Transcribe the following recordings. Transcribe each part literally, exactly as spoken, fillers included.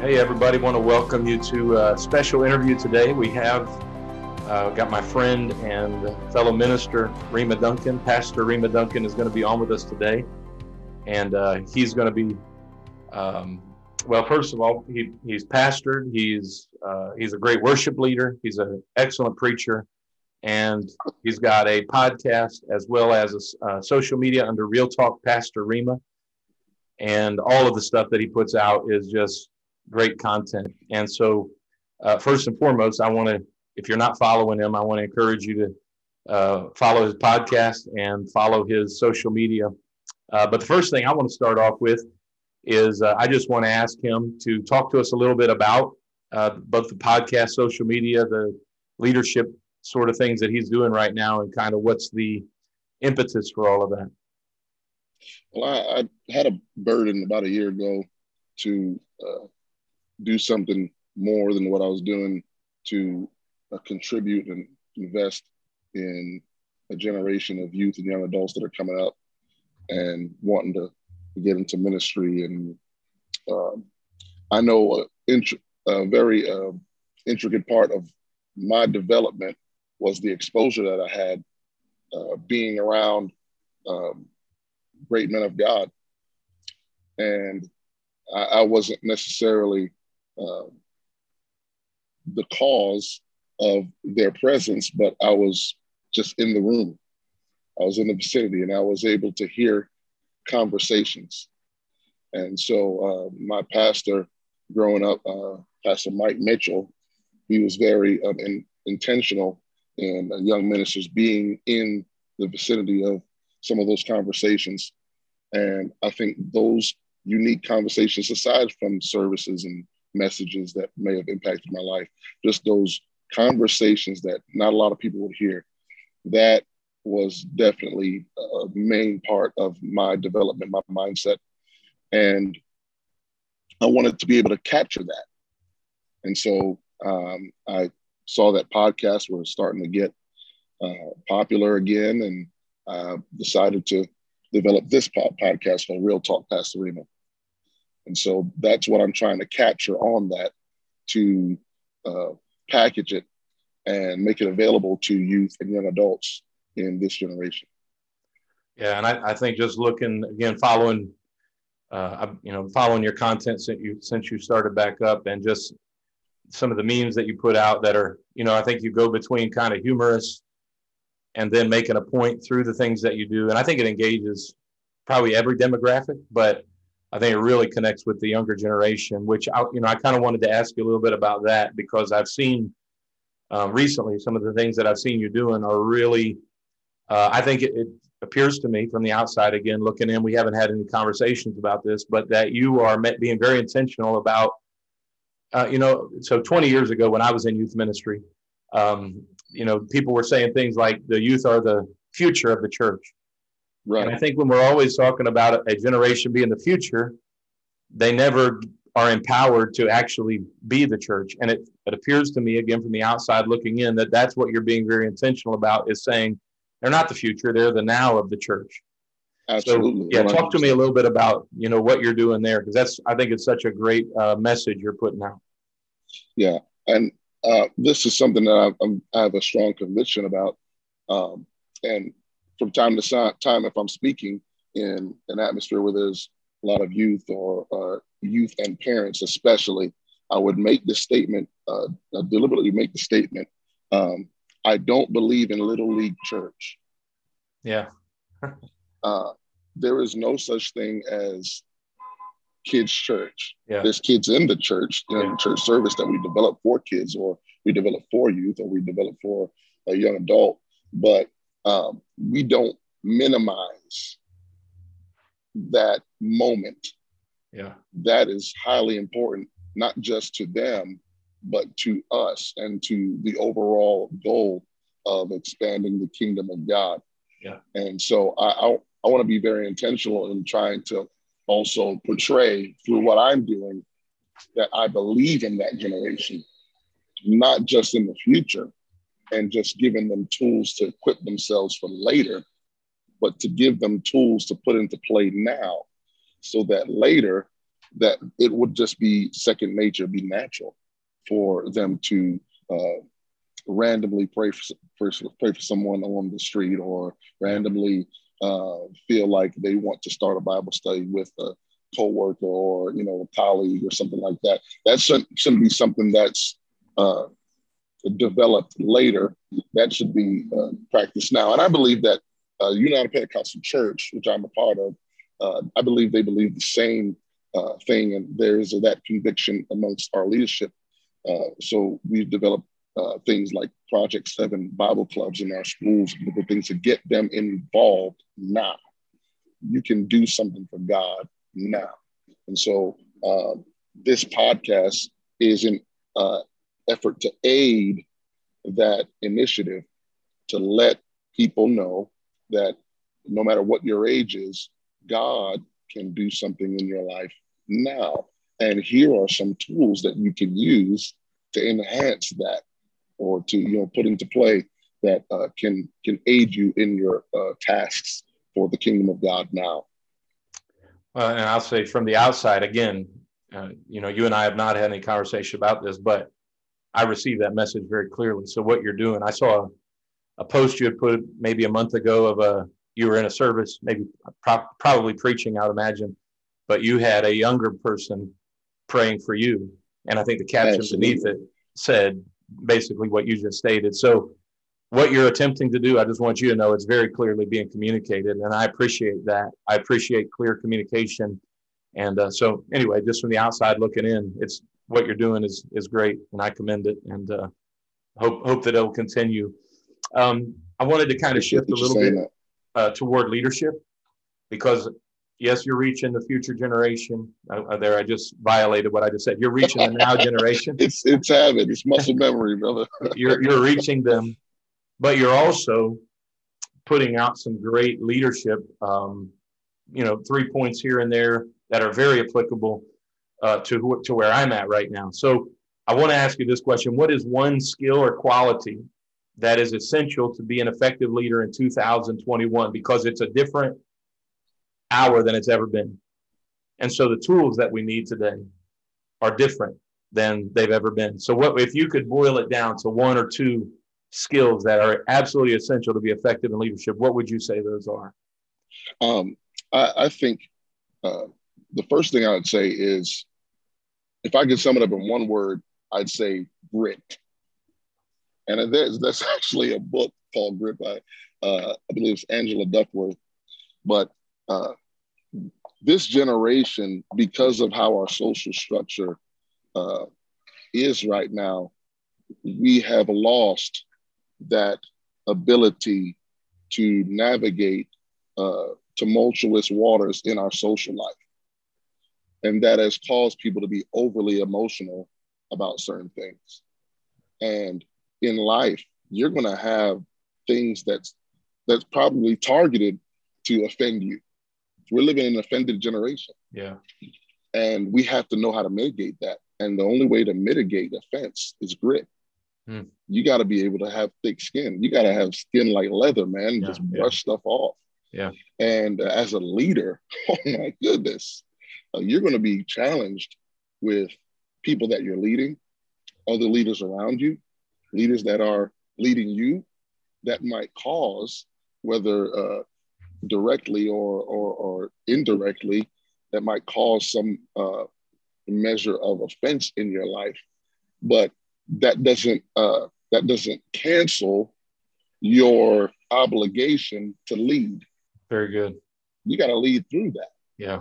Hey everybody, want to welcome you to a special interview today. We have uh, got my friend and fellow minister, Rema Duncan. Pastor Rema Duncan is going to be on with us today. And uh, he's going to be, um, well, first of all, he, he's pastored. He's, uh, he's a great worship leader. He's an excellent preacher. And he's got a podcast as well as a, uh, social media under Real Talk Pastor Rema. And all of the stuff that he puts out is just great content. And so uh, first and foremost, I want to, if you're not following him, I want to encourage you to uh, follow his podcast and follow his social media. Uh, but the first thing I want to start off with is uh, I just want to ask him to talk to us a little bit about uh, both the podcast, social media, the leadership sort of things that he's doing right now, and kind of what's the impetus for all of that. Well, I, I had a burden about a year ago to uh, do something more than what I was doing to uh, contribute and invest in a generation of youth and young adults that are coming up and wanting to get into ministry. And uh, I know a, int- a very uh, intricate part of my development was the exposure that I had uh, being around um, great men of God. And I, I wasn't necessarily uh, the cause of their presence, but I was just in the room. I was in the vicinity and I was able to hear conversations. And so uh, my pastor growing up, uh, Pastor Mike Mitchell, he was very um, in, intentional in uh, young ministers being in the vicinity of some of those conversations. And I think those unique conversations, aside from services and messages that may have impacted my life, just those conversations that not a lot of people would hear, that was definitely a main part of my development, my mindset. And I wanted to be able to capture that. And so um, I saw that podcasts were starting to get uh, popular again, and uh, decided to develop this pod- podcast called Real Talk Pastor Rema. And so that's what I'm trying to capture on that, to uh, package it and make it available to youth and young adults in this generation. Yeah, and I, I think just looking again, following, uh, you know, following your content since you since you started back up, and just some of the memes that you put out that are, you know, I think you go between kind of humorous and then making a point through the things that you do, and I think it engages probably every demographic, but I think it really connects with the younger generation. Which I, you know, I kind of wanted to ask you a little bit about that, because I've seen um, recently some of the things that I've seen you doing are really. Uh, I think it, it appears to me from the outside, again, looking in, we haven't had any conversations about this, but that you are met being very intentional about, uh, you know, so twenty years ago when I was in youth ministry, um, you know, people were saying things like the youth are the future of the church. Right. And I think when we're always talking about a generation being the future, they never are empowered to actually be the church. And it, it appears to me, again, from the outside looking in, that that's what you're being very intentional about, is saying, they're not the future, they're the now of the church. Absolutely. So, yeah, talk to me a little bit about, you know, what you're doing there, because that's, I think it's such a great uh, message you're putting out. Yeah, and uh, this is something that I, I have a strong conviction about. Um, and from time to time, if I'm speaking in an atmosphere where there's a lot of youth, or uh, youth and parents especially, I would make this statement, uh, deliberately make the statement, um, I don't believe in Little League Church. Yeah. uh, there is no such thing as kids' church. Yeah. There's kids in the church, you know, yeah. Church service that we develop for kids, or we develop for youth, or we develop for a young adult. But um, we don't minimize that moment. Yeah. That is highly important, not just to them, but to us and to the overall goal of expanding the kingdom of God. Yeah. And so I I, I want to be very intentional in trying to also portray through what I'm doing that I believe in that generation, not just in the future, and just giving them tools to equip themselves for later, but to give them tools to put into play now so that later that it would just be second nature, be natural for them to uh, randomly pray for, for, pray for someone along the street, or randomly uh, feel like they want to start a Bible study with a coworker or, you know, a colleague or something like that. That shouldn't, shouldn't be something that's uh, developed later. That should be uh, practiced now. And I believe that uh, United Pentecostal Church, which I'm a part of, uh, I believe they believe the same uh, thing. And there's that conviction amongst our leadership. Uh, so we've developed uh, things like Project Seven Bible Clubs in our schools, the things to get them involved now. You can do something for God now. And so uh, this podcast is an uh, effort to aid that initiative, to let people know that no matter what your age is, God can do something in your life now. And here are some tools that you can use to enhance that, or to, you know, put into play that uh, can can aid you in your uh, tasks for the kingdom of God now. Well, and I'll say from the outside, again, uh, you know, you and I have not had any conversation about this, but I received that message very clearly. So what you're doing, I saw a, a post you had put maybe a month ago of a, you were in a service, maybe pro- probably preaching, I would imagine, but you had a younger person praying for you. And I think the caption beneath it said basically what you just stated. So what you're attempting to do, I just want you to know it's very clearly being communicated. And I appreciate that. I appreciate clear communication. And uh, so anyway, just from the outside looking in, it's what you're doing is is great. And I commend it, and uh, hope, hope that it'll continue. Um, I wanted to kind of shift a little bit uh, toward leadership, because yes, you're reaching the future generation. Uh, there, I just violated what I just said. You're reaching the now generation. it's it's habit. It's muscle memory, brother. you're you're reaching them, but you're also putting out some great leadership. Um, you know, three points here and there that are very applicable uh, to wh- to where I'm at right now. So I want to ask you this question: what is one skill or quality that is essential to be an effective leader in two thousand twenty-one? Because it's a different hour than it's ever been. And so the tools that we need today are different than they've ever been. So what if you could boil it down to one or two skills that are absolutely essential to be effective in leadership, what would you say those are? Um, I, I think uh, the first thing I would say is, if I could sum it up in one word, I'd say grit. And there's, that's actually a book called Grit by, uh, I believe it's Angela Duckworth. But Uh, this generation, because of how our social structure uh, is right now, we have lost that ability to navigate uh, tumultuous waters in our social life. And that has caused people to be overly emotional about certain things. And in life, you're going to have things that's, that's probably targeted to offend you. We're living in an offended generation. Yeah. And we have to know how to mitigate that. And the only way to mitigate offense is grit. Mm. You got to be able to have thick skin. You got to have skin like leather, man. Yeah, just brush yeah. stuff off. Yeah. And uh, as a leader, oh my goodness, uh, you're going to be challenged with people that you're leading, other leaders around you, leaders that are leading you, that might cause, whether uh, directly or, or or indirectly, that might cause some uh, measure of offense in your life. But that doesn't uh, that doesn't cancel your obligation to lead. Very good. You got to lead through that. Yeah.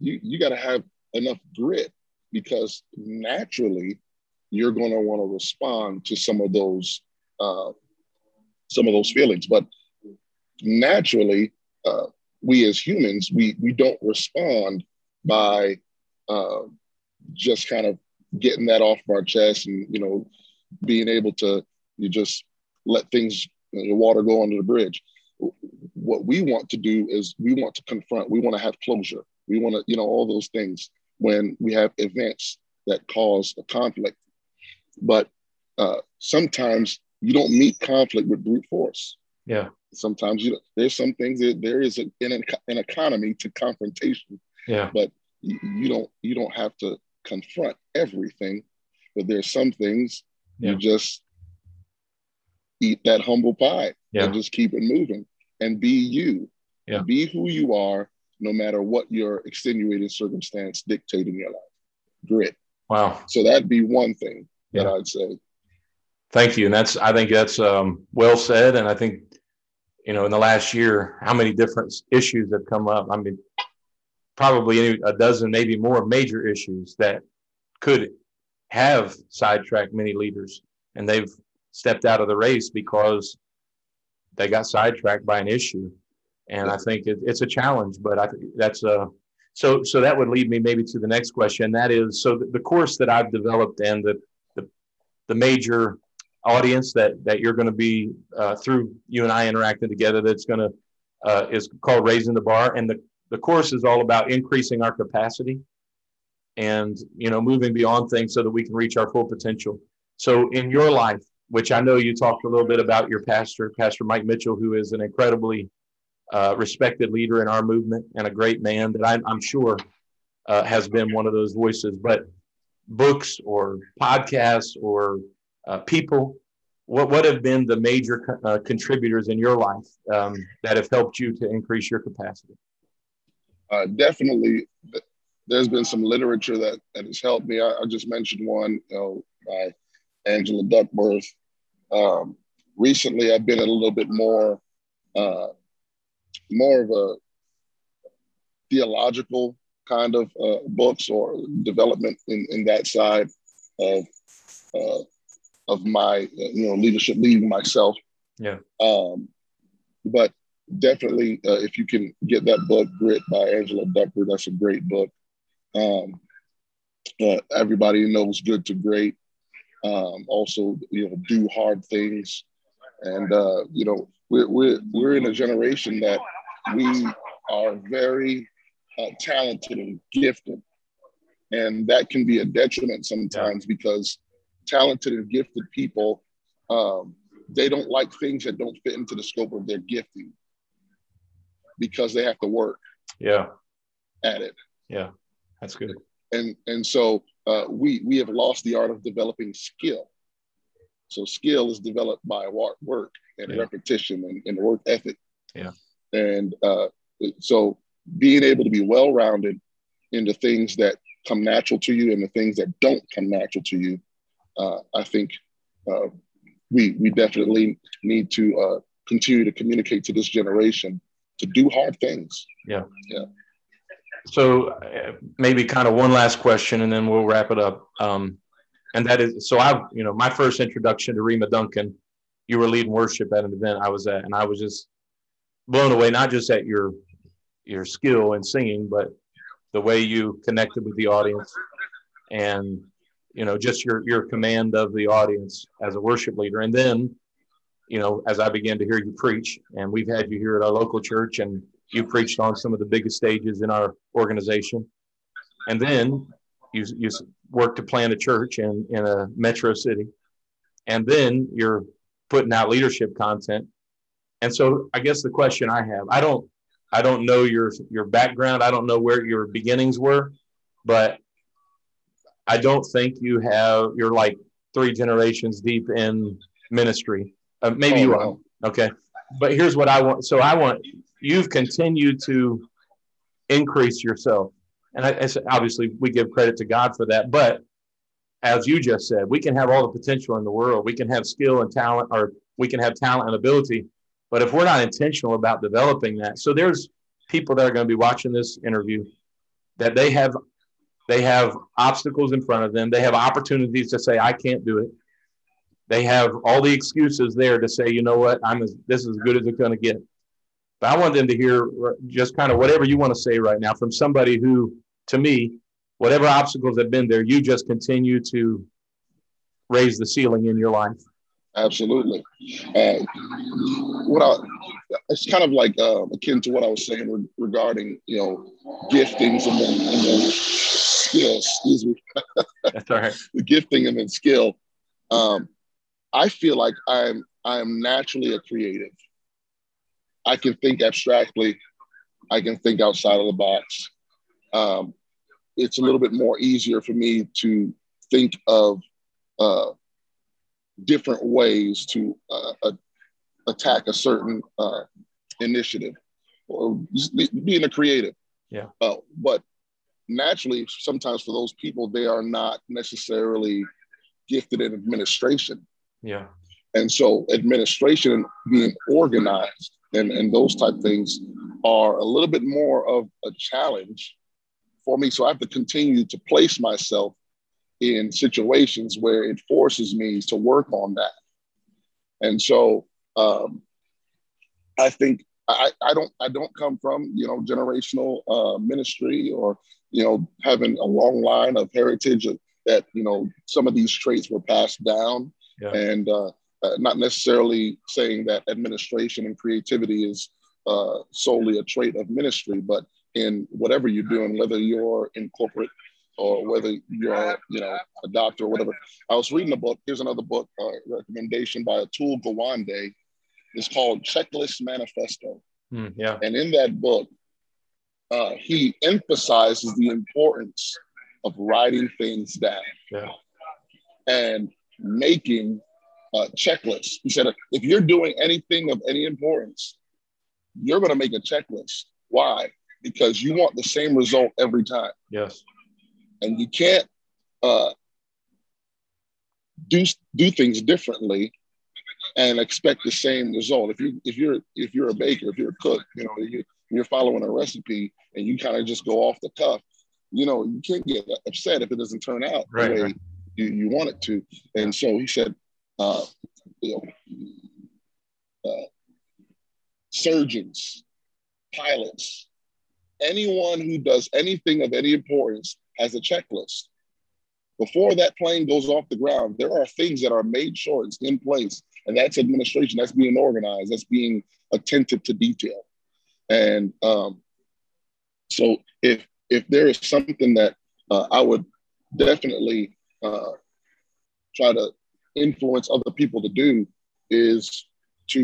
You you got to have enough grit, because naturally you're going to want to respond to some of those uh, some of those feelings, but naturally, uh, we as humans, we we don't respond by uh, just kind of getting that off of our chest, and you know, being able to you just let things, you know, the water go under the bridge. What we want to do is we want to confront. We want to have closure. We want to, you know, all those things when we have events that cause a conflict. But uh, sometimes you don't meet conflict with brute force. Yeah. Sometimes you know, there's some things that there is a, an, an economy to confrontation. Yeah. But you, you don't you don't have to confront everything, but there's some things yeah. you just eat that humble pie yeah. and just keep it moving and be you, yeah. and be who you are, no matter what your extenuating circumstance dictating your life. Grit. Wow. So that'd be one thing yeah. that I'd say. Thank you. And that's, I think that's um, well said. And I think, you know, in the last year, how many different issues have come up? I mean, probably a dozen, maybe more major issues that could have sidetracked many leaders. And they've stepped out of the race because they got sidetracked by an issue. And I think it, it's a challenge, but I think that's a, so, so that would lead me maybe to the next question. And that is, so the, the course that I've developed and the, the, the major audience that, that you're going to be uh, through you and I interacting together, that's going to, uh, is called Raising the Bar. And the, the course is all about increasing our capacity and, you know, moving beyond things so that we can reach our full potential. So in your life, which I know you talked a little bit about your pastor, Pastor Mike Mitchell, who is an incredibly Uh, respected leader in our movement and a great man that I, I'm sure uh, has been one of those voices. But books or podcasts or uh, people, what, what have been the major co- uh, contributors in your life um, that have helped you to increase your capacity? Uh, definitely. There's been some literature that, that has helped me. I, I just mentioned one you know, by Angela Duckworth. Um, recently, I've been a little bit more uh, more of a theological kind of uh, books or development in, in that side of uh, of my, you know, leadership, leading myself. Yeah. Um, but definitely, uh, if you can get that book, Grit by Angela Duckworth, that's a great book. Um, uh, everybody knows Good to Great. Um, also, you know, Do Hard Things. And, uh, you know, We're, we're, we're in a generation that we are very uh, talented and gifted. And that can be a detriment sometimes because talented and gifted people, um, they don't like things that don't fit into the scope of their gifting because they have to work yeah. at it. Yeah, that's good. And and so uh, we, we have lost the art of developing skill. So skill is developed by work and yeah. repetition and, and work ethic. Yeah. And uh, so being able to be well-rounded in the things that come natural to you and the things that don't come natural to you, uh, I think uh, we we definitely need to uh, continue to communicate to this generation to do hard things. Yeah. Yeah. So uh, maybe kind of one last question and then we'll wrap it up. Um, And that is, so I, you know, my first introduction to Rema Duncan, you were leading worship at an event I was at, and I was just blown away, not just at your, your skill in singing, but the way you connected with the audience and, you know, just your, your command of the audience as a worship leader. And then, you know, as I began to hear you preach, and we've had you here at our local church and you preached on some of the biggest stages in our organization. And then you, you work to plant a church in, in a metro city, and then you're putting out leadership content. And so I guess the question I have, I don't, I don't know your, your background. I don't know where your beginnings were, but I don't think you have, you're like three generations deep in ministry. Uh, maybe oh, you are. No. Okay. But here's what I want. So I want, you've continued to increase yourself. And I, I said, obviously, we give credit to God for that. But as you just said, we can have all the potential in the world. We can have skill and talent, or we can have talent and ability. But if we're not intentional about developing that, so there's people that are going to be watching this interview that they have, they have obstacles in front of them. They have opportunities to say, I can't do it. They have all the excuses there to say, you know what, I'm as, this is as good as it's going to get. But I want them to hear just kind of whatever you want to say right now from somebody who, to me, whatever obstacles have been there, you just continue to raise the ceiling in your life. Absolutely. Uh, what I, it's kind of like uh, akin to what I was saying re- regarding, you know, giftings and then, and then skills. Excuse me. That's all right. The gifting and then skill. Um, I feel like I'm I'm naturally a creative. I can think abstractly. I can think outside of the box. Um, it's a little bit more easier for me to think of uh, different ways to uh, uh, attack a certain uh, initiative or being a creative. Yeah. Uh, but naturally, sometimes for those people, they are not necessarily gifted in administration. Yeah. And so administration, being organized and, and those type things are a little bit more of a challenge for me. So I have to continue to place myself in situations where it forces me to work on that. And so um, I think I, I don't I don't come from, you know, generational uh, ministry or, you know, having a long line of heritage of, that, you know, some of these traits were passed down. Yeah. And uh, Uh, not necessarily saying that administration and creativity is uh, solely a trait of ministry, but in whatever you're doing, whether you're in corporate or whether you're, you know, a doctor or whatever. I was reading a book. Here's another book uh, recommendation by Atul Gawande. It's called Checklist Manifesto. Mm, yeah. And in that book, uh, he emphasizes the importance of writing things down. Yeah. And making Uh, checklist. He said, if you're doing anything of any importance, you're going to make a checklist. Why? Because you want the same result every time. Yes. And you can't uh, do do things differently and expect the same result. If you if you're if you're a baker, if you're a cook, you know you, you're following a recipe and you kind of just go off the cuff. You know you can't get upset if it doesn't turn out right, the way right. you, you want it to. And so he said. Uh, you know, uh, surgeons, pilots, anyone who does anything of any importance has a checklist. Before that plane goes off the ground, there are things that are made sure it's in place, and that's administration, that's being organized, that's being attentive to detail. And um, so if, if there is something that uh, I would definitely uh, try to influence other people to do is to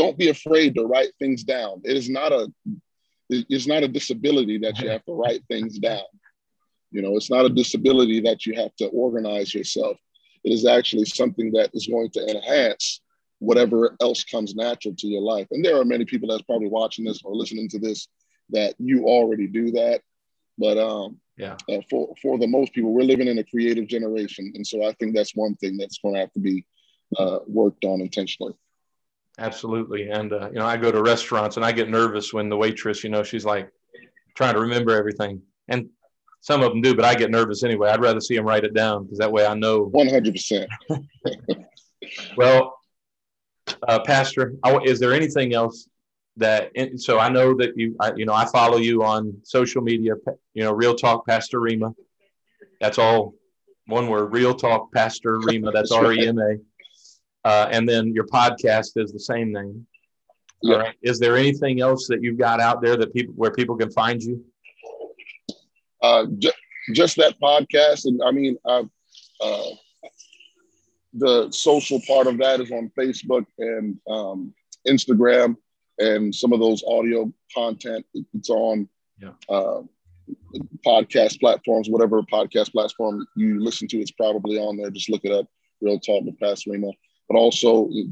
don't be afraid to write things down. It is not a it's not a disability that you have to write things down. You know, it's not a disability that you have to organize yourself. It is actually something that is going to enhance whatever else comes natural to your life. And there are many people that's probably watching this or listening to this that you already do that. But um, yeah, uh, for, for the most people, we're living in a creative generation. And so I think that's one thing that's going to have to be uh, worked on intentionally. Absolutely. And, uh, you know, I go to restaurants and I get nervous when the waitress, you know, she's like trying to remember everything. And some of them do, but I get nervous anyway. I'd rather see them write it down because that way I know. one hundred percent. Well, uh, Pastor, I, is there anything else? That so I know that you I, you know I follow you on social media, you know Real Talk Pastor Rema. That's all one word, Real Talk Pastor Rema. That's R E M A. Uh, and then your podcast is the same name. Yeah. All right. Is there anything else that you've got out there that people where people can find you? Uh, ju- just that podcast, and I mean, I've, uh, the social part of that is on Facebook and um, Instagram. And some of those audio content, it's on yeah. uh, podcast platforms, whatever podcast platform you listen to, it's probably on there. Just look it up, Real Talk with Pastor Rema. But also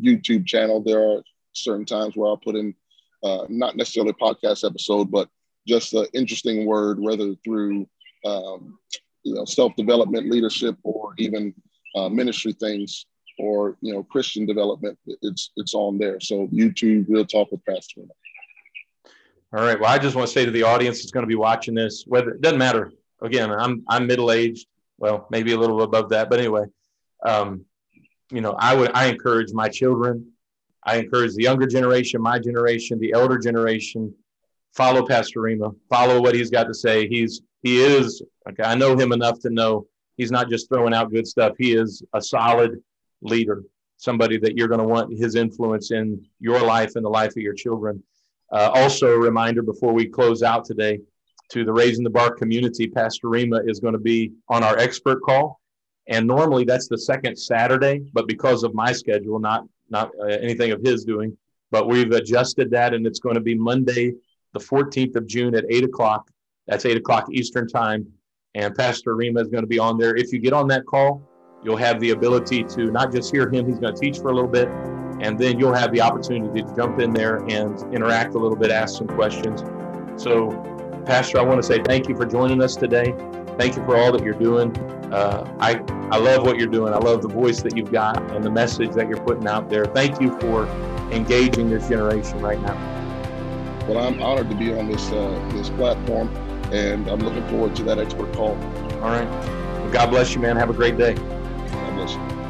YouTube channel, there are certain times where I'll put in, uh, not necessarily a podcast episode, but just an interesting word, whether through um, you know, self-development, leadership, or even uh, ministry things. Or you know Christian development, it's it's on there. So YouTube, Real Talk with Pastor Rema. All right. Well, I just want to say to the audience that's going to be watching this, whether it doesn't matter. Again, I'm I'm middle aged. Well, maybe a little above that, but anyway, um, you know, I would I encourage my children, I encourage the younger generation, my generation, the elder generation, follow Pastor Rema, follow what he's got to say. He's he is. Okay, I know him enough to know he's not just throwing out good stuff. He is a solid leader, somebody that you're going to want his influence in your life and the life of your children. Uh, also a reminder before we close out today to the Raising the Bar community, Pastor Rema is going to be on our expert call. And normally that's the second Saturday, but because of my schedule, not, not uh, anything of his doing, but we've adjusted that and it's going to be Monday, the fourteenth of June at eight o'clock That's eight o'clock Eastern time. And Pastor Rema is going to be on there. If you get on that call, you'll have the ability to not just hear him. He's going to teach for a little bit. And then you'll have the opportunity to jump in there and interact a little bit, ask some questions. So, Pastor, I want to say thank you for joining us today. Thank you for all that you're doing. Uh, I, I love what you're doing. I love the voice that you've got and the message that you're putting out there. Thank you for engaging this generation right now. Well, I'm honored to be on this, uh, this platform, and I'm looking forward to that expert call. All right. Well, God bless you, man. Have a great day. God bless you.